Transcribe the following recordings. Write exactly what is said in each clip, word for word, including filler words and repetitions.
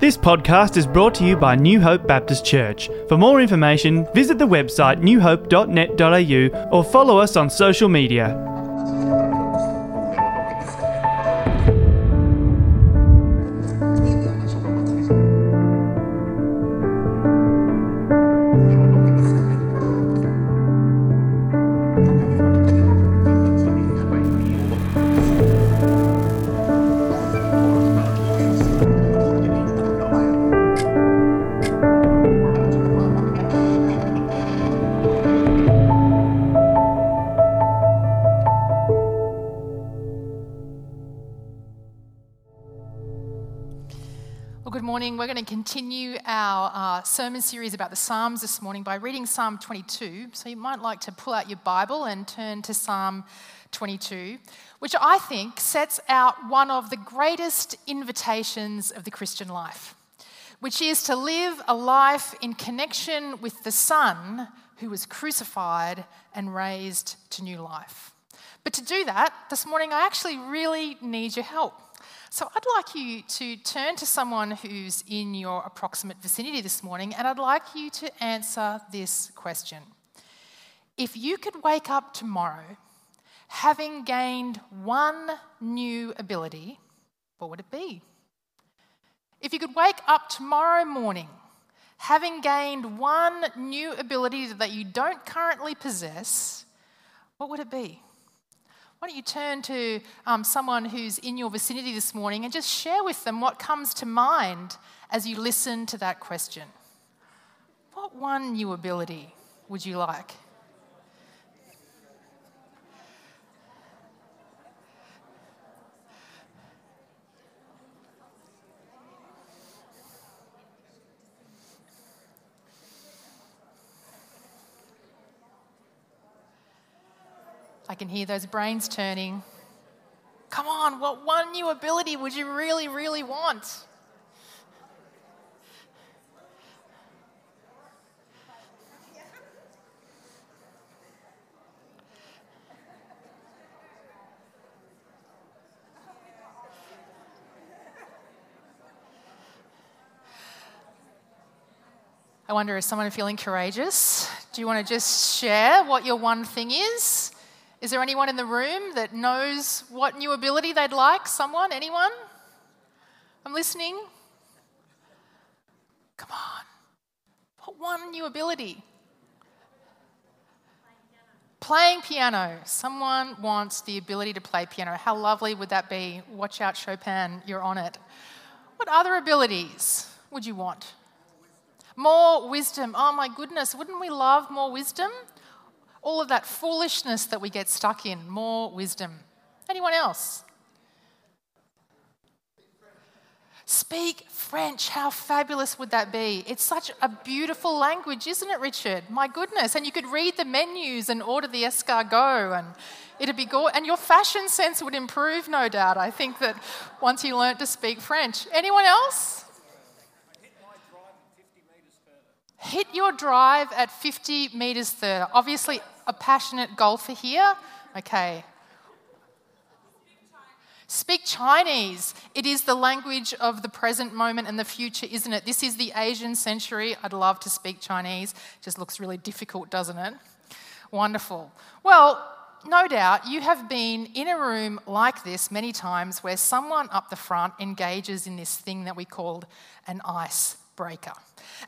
This podcast is brought to you by New Hope Baptist Church. For more information, visit the website new hope dot net dot a u or follow us on social media. We're going to continue our uh, sermon series about the Psalms this morning by reading Psalm twenty-two. So you might like to pull out your Bible and turn to Psalm twenty-two, which I think sets out one of the greatest invitations of the Christian life, which is to live a life in connection with the Son who was crucified and raised to new life. But to do that, this morning I actually really need your help. So I'd like you to turn to someone who's in your approximate vicinity this morning, and I'd like you to answer this question. If you could wake up tomorrow having gained one new ability, what would it be? If you could wake up tomorrow morning having gained one new ability that you don't currently possess, what would it be? Why don't you turn to um, someone who's in your vicinity this morning and just share with them what comes to mind as you listen to that question. What one new ability would you like? I can hear those brains turning. Come on, what one new ability would you really, really want? I wonder, is someone feeling courageous? Do you want to just share what your one thing is? Is there anyone in the room that knows what new ability they'd like? Someone? Anyone? I'm listening. Come on. What one new ability? Playing piano. Playing piano. Someone wants the ability to play piano. How lovely would that be? Watch out, Chopin. You're on it. What other abilities would you want? More wisdom. Oh, my goodness. Wouldn't we love more wisdom? All of that foolishness that we get stuck in, more wisdom. Anyone else? Speak French. Speak French. How fabulous would that be? It's such a beautiful language, isn't it, Richard? My goodness. And you could read the menus and order the escargot, and it'd be go- and your fashion sense would improve, no doubt. I think that once you learnt to speak French. Anyone else? Hit your drive at fifty metres further. Obviously, a passionate golfer here. Okay. Speak Chinese. Speak Chinese. It is the language of the present moment and the future, isn't it? This is the Asian century. I'd love to speak Chinese. Just looks really difficult, doesn't it? Wonderful. Well, no doubt you have been in a room like this many times where someone up the front engages in this thing that we called an ice breaker.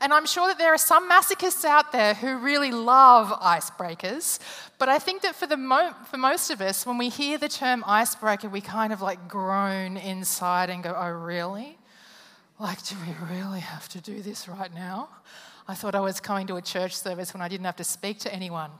And I'm sure that there are some masochists out there who really love icebreakers, but I think that for the mo- for most of us, when we hear the term icebreaker, we kind of like groan inside and go, oh, really? Like, do we really have to do this right now? I thought I was coming to a church service when I didn't have to speak to anyone.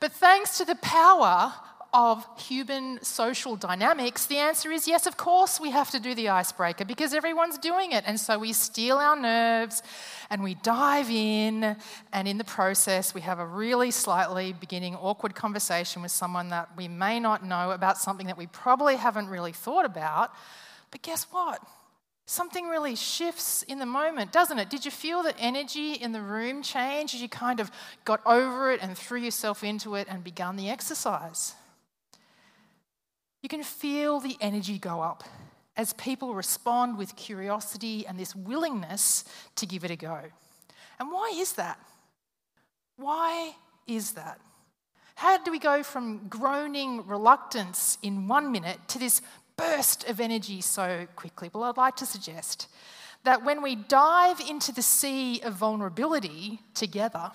But thanks to the power of human social dynamics, the answer is yes, of course we have to do the icebreaker because everyone's doing it. And so we steel our nerves and we dive in, and in the process we have a really slightly beginning awkward conversation with someone that we may not know about something that we probably haven't really thought about. But guess what? Something really shifts in the moment, doesn't it? Did you feel the energy in the room change as you kind of got over it and threw yourself into it and began the exercise? You can feel the energy go up as people respond with curiosity and this willingness to give it a go. And why is that? Why is that? How do we go from groaning reluctance in one minute to this burst of energy so quickly? Well, I'd like to suggest that when we dive into the sea of vulnerability together,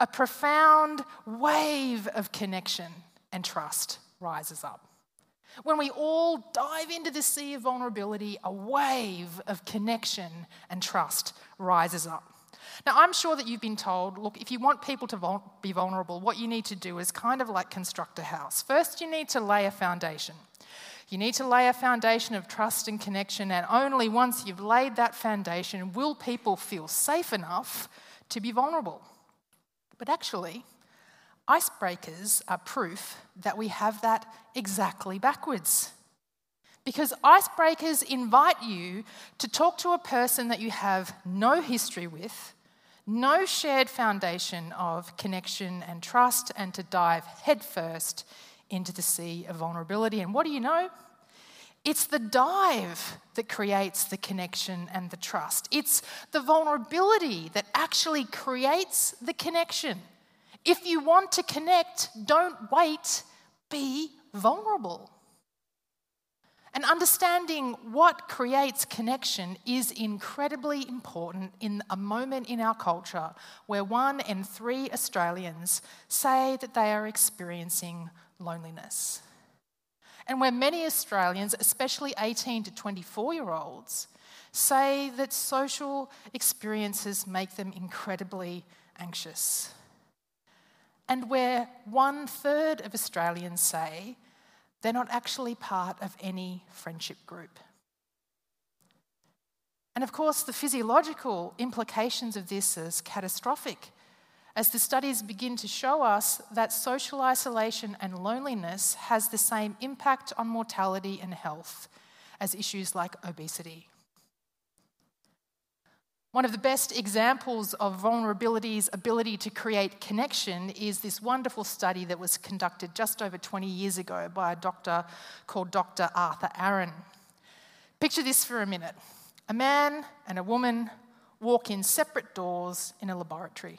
a profound wave of connection and trust rises up. When we all dive into the sea of vulnerability, a wave of connection and trust rises up. Now, I'm sure that you've been told, look, if you want people to vul- be vulnerable, what you need to do is kind of like construct a house. First, you need to lay a foundation. You need to lay a foundation of trust and connection, and only once you've laid that foundation will people feel safe enough to be vulnerable. But actually, icebreakers are proof that we have that exactly backwards. Because icebreakers invite you to talk to a person that you have no history with, no shared foundation of connection and trust, and to dive headfirst into the sea of vulnerability. And what do you know? It's the dive that creates the connection and the trust. It's the vulnerability that actually creates the connection. If you want to connect, don't wait, be vulnerable. And understanding what creates connection is incredibly important in a moment in our culture where one in three Australians say that they are experiencing loneliness. And where many Australians, especially eighteen to twenty-four-year-olds, say that social experiences make them incredibly anxious. And where one third of Australians say they're not actually part of any friendship group. And of course, the physiological implications of this is catastrophic, as the studies begin to show us that social isolation and loneliness has the same impact on mortality and health as issues like obesity. One of the best examples of vulnerability's ability to create connection is this wonderful study that was conducted just over twenty years ago by a doctor called Doctor Arthur Aron. Picture this for a minute. A man and a woman walk in separate doors in a laboratory.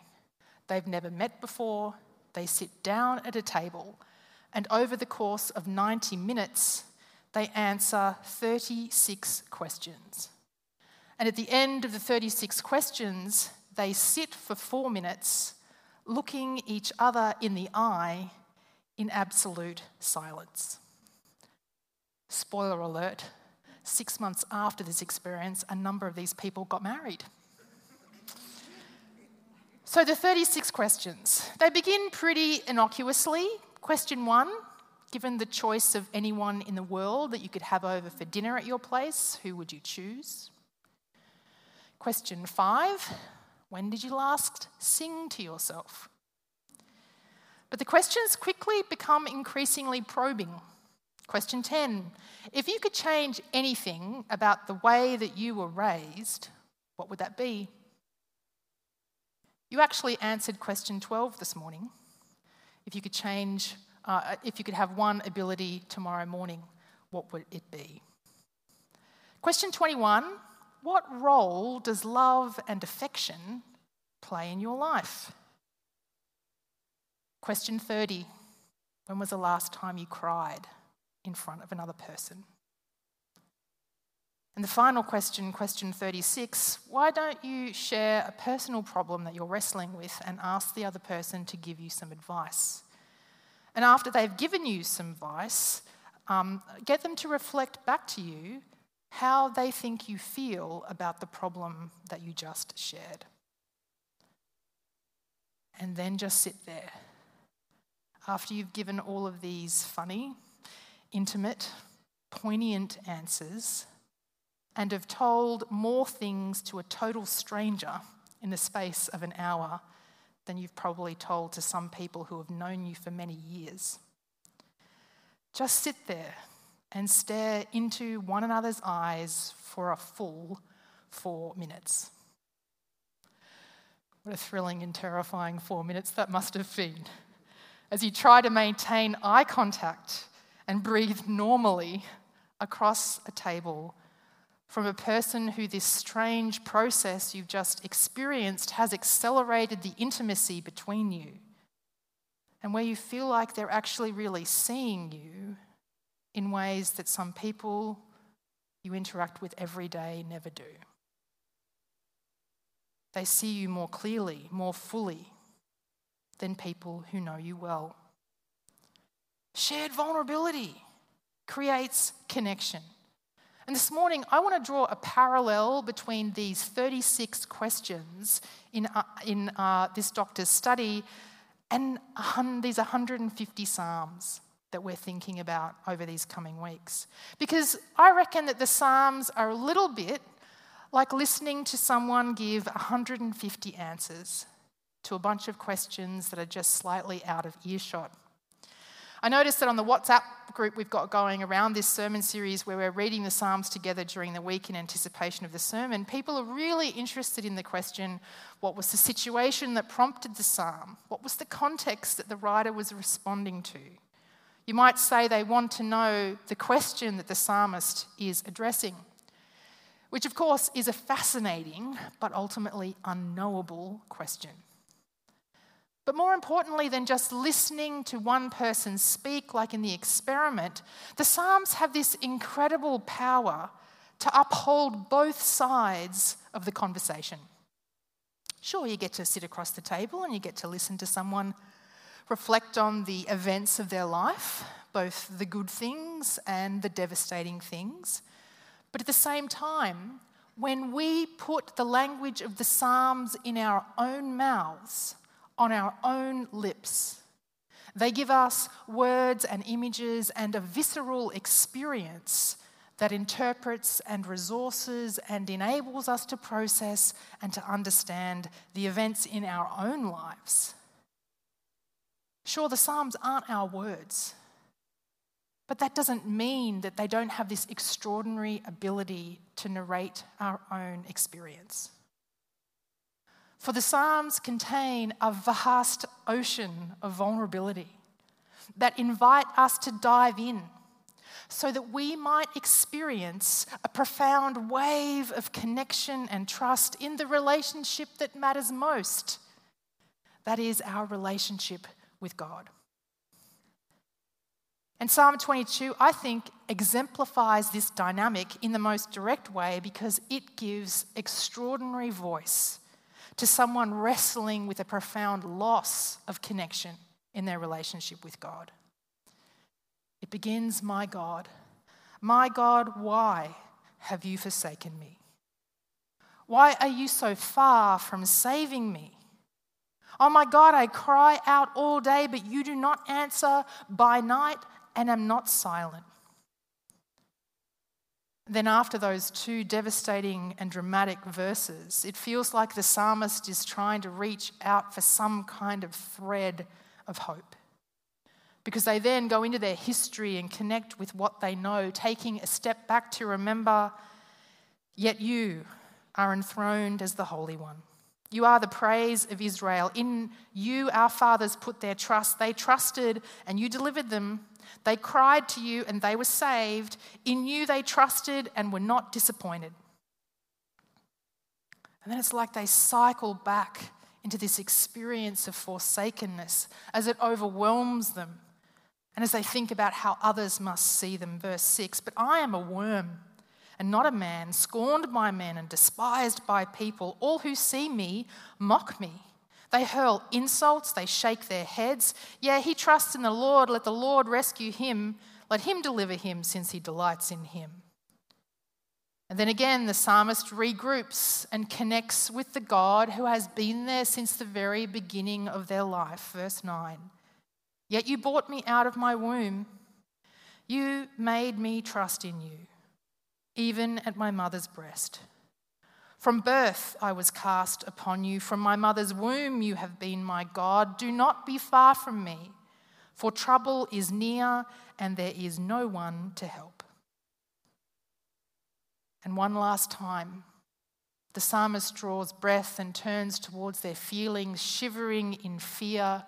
They've never met before. They sit down at a table, and over the course of ninety minutes, they answer thirty-six questions. And at the end of the thirty-six questions, they sit for four minutes, looking each other in the eye in absolute silence. Spoiler alert, six months after this experience, a number of these people got married. So the thirty-six questions, they begin pretty innocuously. Question one, given the choice of anyone in the world that you could have over for dinner at your place, who would you choose? Question five, when did you last sing to yourself? But the questions quickly become increasingly probing. Question ten, if you could change anything about the way that you were raised, what would that be? You actually answered question twelve this morning. If you could change, uh, if you could have one ability tomorrow morning, what would it be? Question twenty-one, what role does love and affection play in your life? Question thirty, when was the last time you cried in front of another person? And the final question, question thirty-six, why don't you share a personal problem that you're wrestling with and ask the other person to give you some advice? And after they've given you some advice, um, get them to reflect back to you how they think you feel about the problem that you just shared. And then just sit there. After you've given all of these funny, intimate, poignant answers, and have told more things to a total stranger in the space of an hour than you've probably told to some people who have known you for many years. Just sit there and stare into one another's eyes for a full four minutes. What a thrilling and terrifying four minutes that must have been. As you try to maintain eye contact and breathe normally, across a table from a person who this strange process you've just experienced has accelerated the intimacy between you, and where you feel like they're actually really seeing you in ways that some people you interact with every day never do. They see you more clearly, more fully than people who know you well. Shared vulnerability creates connection. And this morning, I want to draw a parallel between these thirty-six questions in, uh, in uh, this doctor's study and um, these one hundred fifty psalms that we're thinking about over these coming weeks. Because I reckon that the psalms are a little bit like listening to someone give one hundred fifty answers to a bunch of questions that are just slightly out of earshot. I noticed that on the WhatsApp group we've got going around this sermon series, where we're reading the Psalms together during the week in anticipation of the sermon, people are really interested in the question, what was the situation that prompted the Psalm? What was the context that the writer was responding to? You might say they want to know the question that the psalmist is addressing, which of course is a fascinating but ultimately unknowable question. But more importantly than just listening to one person speak, like in the experiment, the Psalms have this incredible power to uphold both sides of the conversation. Sure, you get to sit across the table and you get to listen to someone reflect on the events of their life, both the good things and the devastating things. But at the same time, when we put the language of the Psalms in our own mouths, on our own lips, they give us words and images and a visceral experience that interprets and resources and enables us to process and to understand the events in our own lives. Sure, the Psalms aren't our words, but that doesn't mean that they don't have this extraordinary ability to narrate our own experience. For the Psalms contain a vast ocean of vulnerability that invite us to dive in so that we might experience a profound wave of connection and trust in the relationship that matters most. That is our relationship with God. And Psalm twenty-two, I think, exemplifies this dynamic in the most direct way, because it gives extraordinary voice to someone wrestling with a profound loss of connection in their relationship with God. It begins, "My God, my God, why have you forsaken me? Why are you so far from saving me? Oh my God, I cry out all day, but you do not answer, by night, and am not silent." Then after those two devastating and dramatic verses, it feels like the psalmist is trying to reach out for some kind of thread of hope, because they then go into their history and connect with what they know, taking a step back to remember, "Yet you are enthroned as the Holy One. You are the praise of Israel. In you our fathers put their trust. They trusted and you delivered them. They cried to you and they were saved. In you they trusted and were not disappointed." And then it's like they cycle back into this experience of forsakenness as it overwhelms them and as they think about how others must see them. Verse six, "But I am a worm and not a man, scorned by men and despised by people. All who see me mock me. They hurl insults, they shake their heads. Yeah, he trusts in the Lord. Let the Lord rescue him. Let him deliver him, since he delights in him." And then again, the psalmist regroups and connects with the God who has been there since the very beginning of their life. Verse nine, "Yet you brought me out of my womb. You made me trust in you, even at my mother's breast. From birth I was cast upon you. From my mother's womb you have been my God. Do not be far from me, for trouble is near and there is no one to help." And one last time, the psalmist draws breath and turns towards their feelings, shivering in fear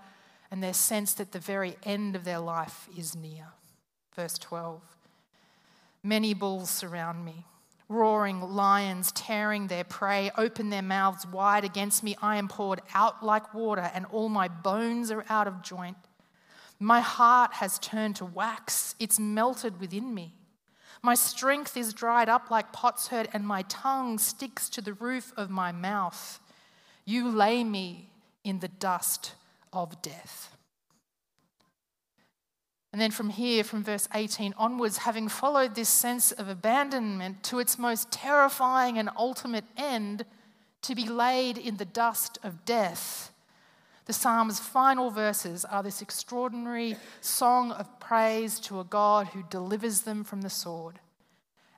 and their sense that the very end of their life is near. Verse twelve, Many bulls surround me. Roaring lions, tearing their prey, open their mouths wide against me. I am poured out like water, and all my bones are out of joint. My heart has turned to wax. It's melted within me. My strength is dried up like potsherd, and my tongue sticks to the roof of my mouth. You lay me in the dust of death. And then from here, from verse eighteen onwards, having followed this sense of abandonment to its most terrifying and ultimate end, to be laid in the dust of death, the psalm's final verses are this extraordinary song of praise to a God who delivers them from the sword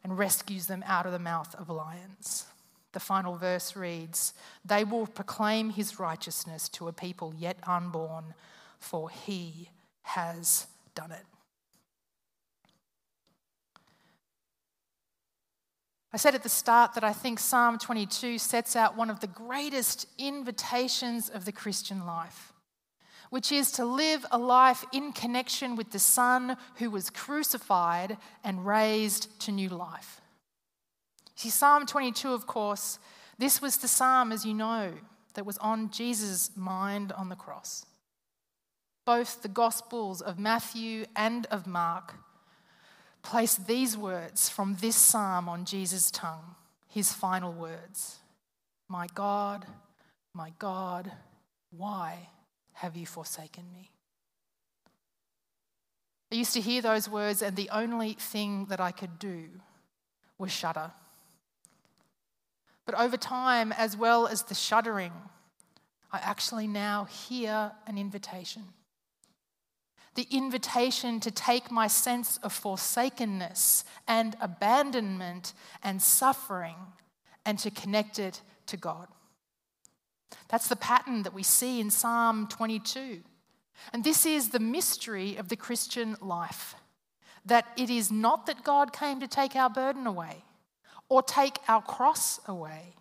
and rescues them out of the mouth of lions. The final verse reads, "They will proclaim his righteousness to a people yet unborn, for he has done it." I said at the start that I think Psalm twenty-two sets out one of the greatest invitations of the Christian life, which is to live a life in connection with the Son who was crucified and raised to new life. See, Psalm twenty-two, of course, this was the psalm, as you know, that was on Jesus' mind on the cross. Both the Gospels of Matthew and of Mark place these words from this psalm on Jesus' tongue, his final words. "My God, my God, why have you forsaken me?" I used to hear those words, and the only thing that I could do was shudder. But over time, as well as the shuddering, I actually now hear an invitation. The invitation to take my sense of forsakenness and abandonment and suffering and to connect it to God. That's the pattern that we see in Psalm twenty-two. And this is the mystery of the Christian life, that it is not that God came to take our burden away or take our cross away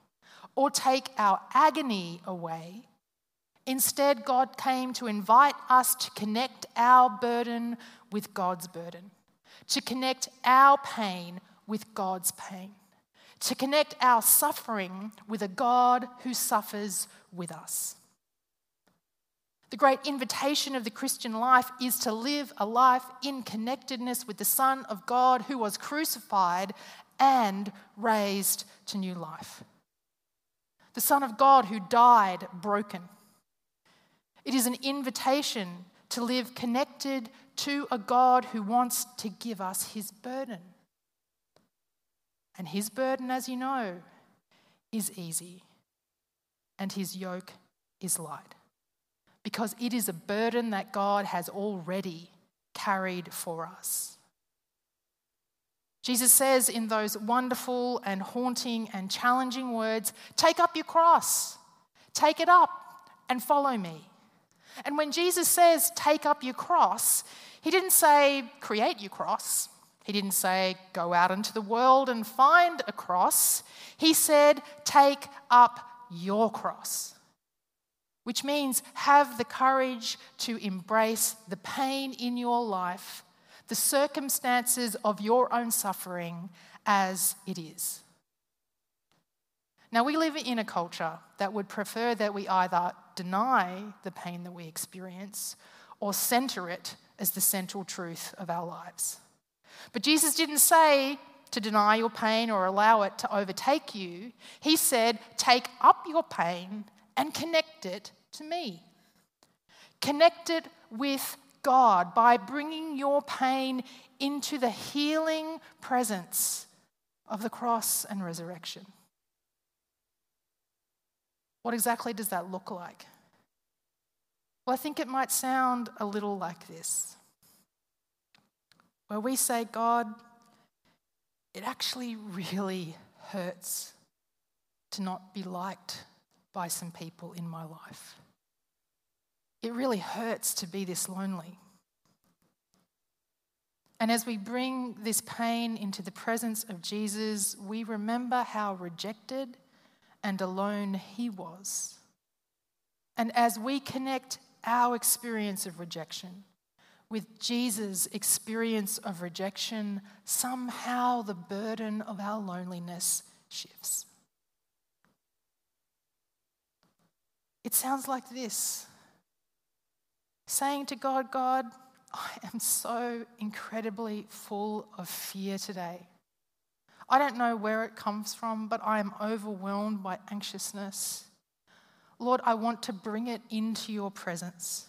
or take our agony away. Instead, God came to invite us to connect our burden with God's burden, to connect our pain with God's pain, to connect our suffering with a God who suffers with us. The great invitation of the Christian life is to live a life in connectedness with the Son of God who was crucified and raised to new life. The Son of God who died broken. It is an invitation to live connected to a God who wants to give us his burden. And his burden, as you know, is easy, and his yoke is light, because it is a burden that God has already carried for us. Jesus says in those wonderful and haunting and challenging words, "Take up your cross, take it up and follow me." And when Jesus says, "Take up your cross," he didn't say, "Create your cross." He didn't say, "Go out into the world and find a cross." He said, "Take up your cross," which means have the courage to embrace the pain in your life, the circumstances of your own suffering as it is. Now, we live in a culture that would prefer that we either deny the pain that we experience or center it as the central truth of our lives. But Jesus didn't say to deny your pain or allow it to overtake you. He said, "Take up your pain and connect it to me." Connect it with God by bringing your pain into the healing presence of the cross and resurrection. What exactly does that look like? Well, I think it might sound a little like this, where we say, "God, it actually really hurts to not be liked by some people in my life. It really hurts to be this lonely." And as we bring this pain into the presence of Jesus, we remember how rejected and alone he was. And as we connect our experience of rejection with Jesus' experience of rejection, somehow the burden of our loneliness shifts. It sounds like this. Saying to God, God, I am so incredibly full of fear today. I don't know where it comes from, but I am overwhelmed by anxiousness. Lord, I want to bring it into your presence.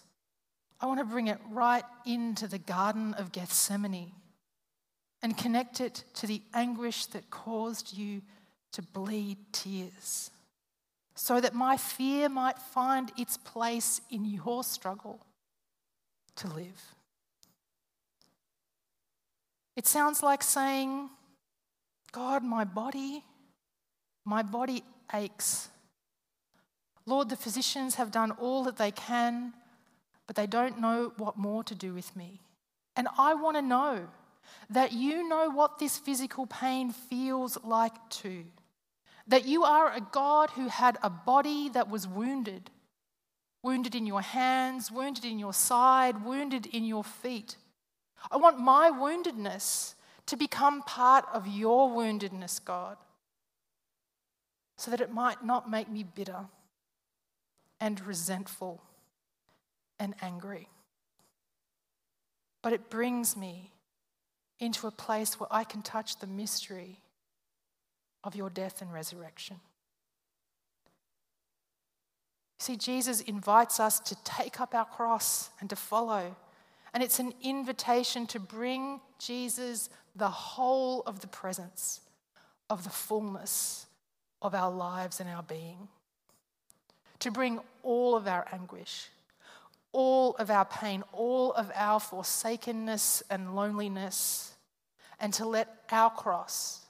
I want to bring it right into the Garden of Gethsemane and connect it to the anguish that caused you to bleed tears so that my fear might find its place in your struggle to live. It sounds like saying, God, my body, my body aches. Lord, the physicians have done all that they can, but they don't know what more to do with me. And I want to know that you know what this physical pain feels like too. That you are a God who had a body that was wounded. Wounded in your hands, wounded in your side, wounded in your feet. I want my woundedness to become part of your woundedness, God, so that it might not make me bitter and resentful and angry. But it brings me into a place where I can touch the mystery of your death and resurrection. You see, Jesus invites us to take up our cross and to follow. And it's an invitation to bring Jesus the whole of the presence, of the fullness of our lives and our being. To bring all of our anguish, all of our pain, all of our forsakenness and loneliness, and to let our cross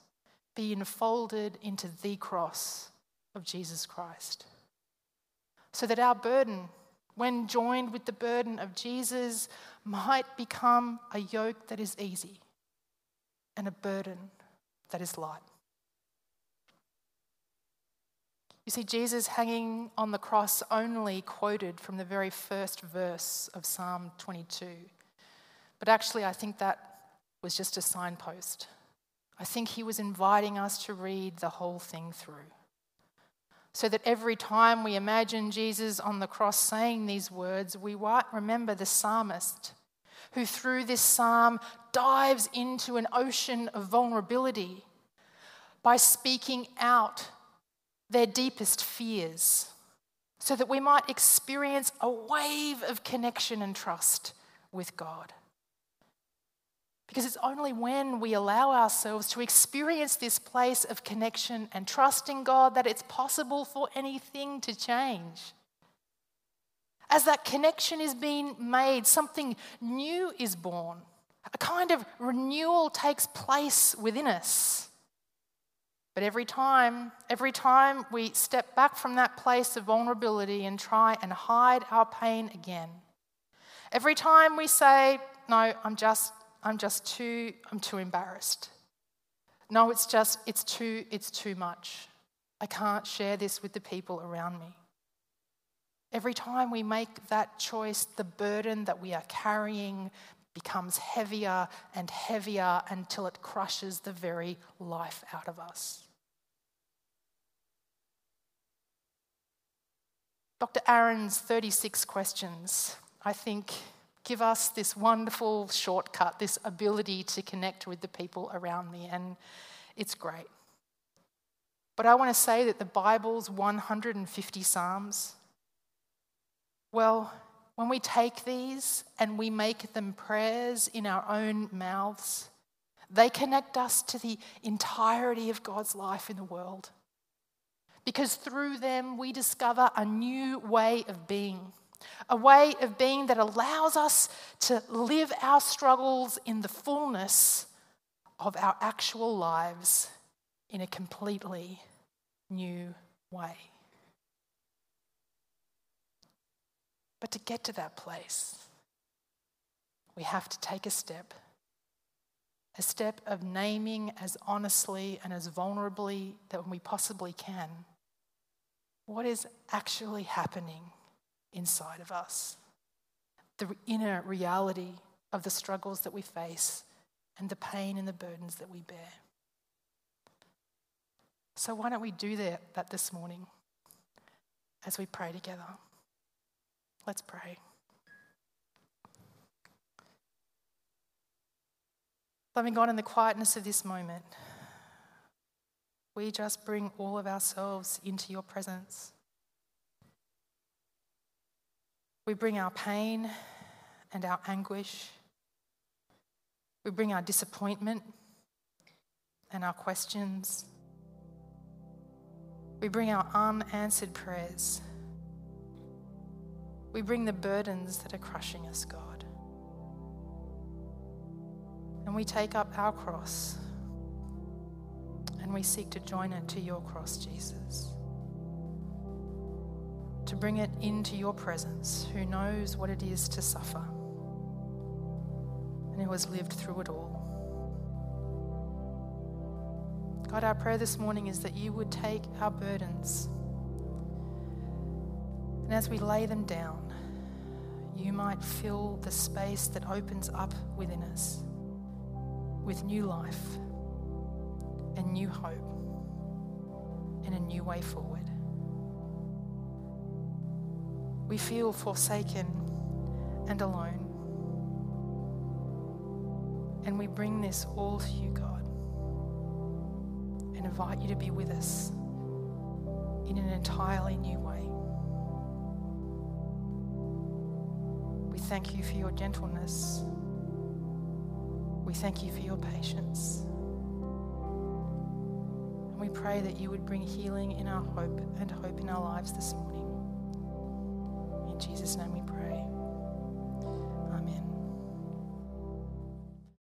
be enfolded into the cross of Jesus Christ. So that our burden, when joined with the burden of Jesus, might become a yoke that is easy and a burden that is light. You see, Jesus hanging on the cross only quoted from the very first verse of Psalm twenty-two. But actually, I think that was just a signpost. I think he was inviting us to read the whole thing through. So that every time we imagine Jesus on the cross saying these words, we might remember the psalmist who through this psalm dives into an ocean of vulnerability by speaking out their deepest fears so that we might experience a wave of connection and trust with God. Because it's only when we allow ourselves to experience this place of connection and trust in God that it's possible for anything to change. As that connection is being made, something new is born. A kind of renewal takes place within us. But every time, every time we step back from that place of vulnerability and try and hide our pain again, every time we say, no, I'm just... I'm just too, I'm too embarrassed. No, it's just, it's too, it's too much. I can't share this with the people around me. Every time we make that choice, the burden that we are carrying becomes heavier and heavier until it crushes the very life out of us. Doctor Aron's thirty-six questions, I think, give us this wonderful shortcut, this ability to connect with the people around me, and it's great. But I want to say that the Bible's one hundred fifty Psalms, well, when we take these and we make them prayers in our own mouths, they connect us to the entirety of God's life in the world. Because through them we discover a new way of being. A way of being that allows us to live our struggles in the fullness of our actual lives in a completely new way. But to get to that place, we have to take a step, a step of naming as honestly and as vulnerably that we possibly can what is actually happening inside of us, the inner reality of the struggles that we face and the pain and the burdens that we bear. So why don't we do that, that this morning as we pray together? Let's pray. Loving God, in the quietness of this moment, we just bring all of ourselves into your presence. We bring our pain and our anguish. We bring our disappointment and our questions. We bring our unanswered prayers. We bring the burdens that are crushing us, God. And we take up our cross and we seek to join it to your cross, Jesus. To bring it into your presence, who knows what it is to suffer and who has lived through it all. God, our prayer this morning is that you would take our burdens, and as we lay them down, you might fill the space that opens up within us with new life and new hope and a new way forward. We feel forsaken and alone. And we bring this all to you, God, and invite you to be with us in an entirely new way. We thank you for your gentleness. We thank you for your patience. And we pray that you would bring healing in our hope and hope in our lives this morning. In Jesus' name we pray.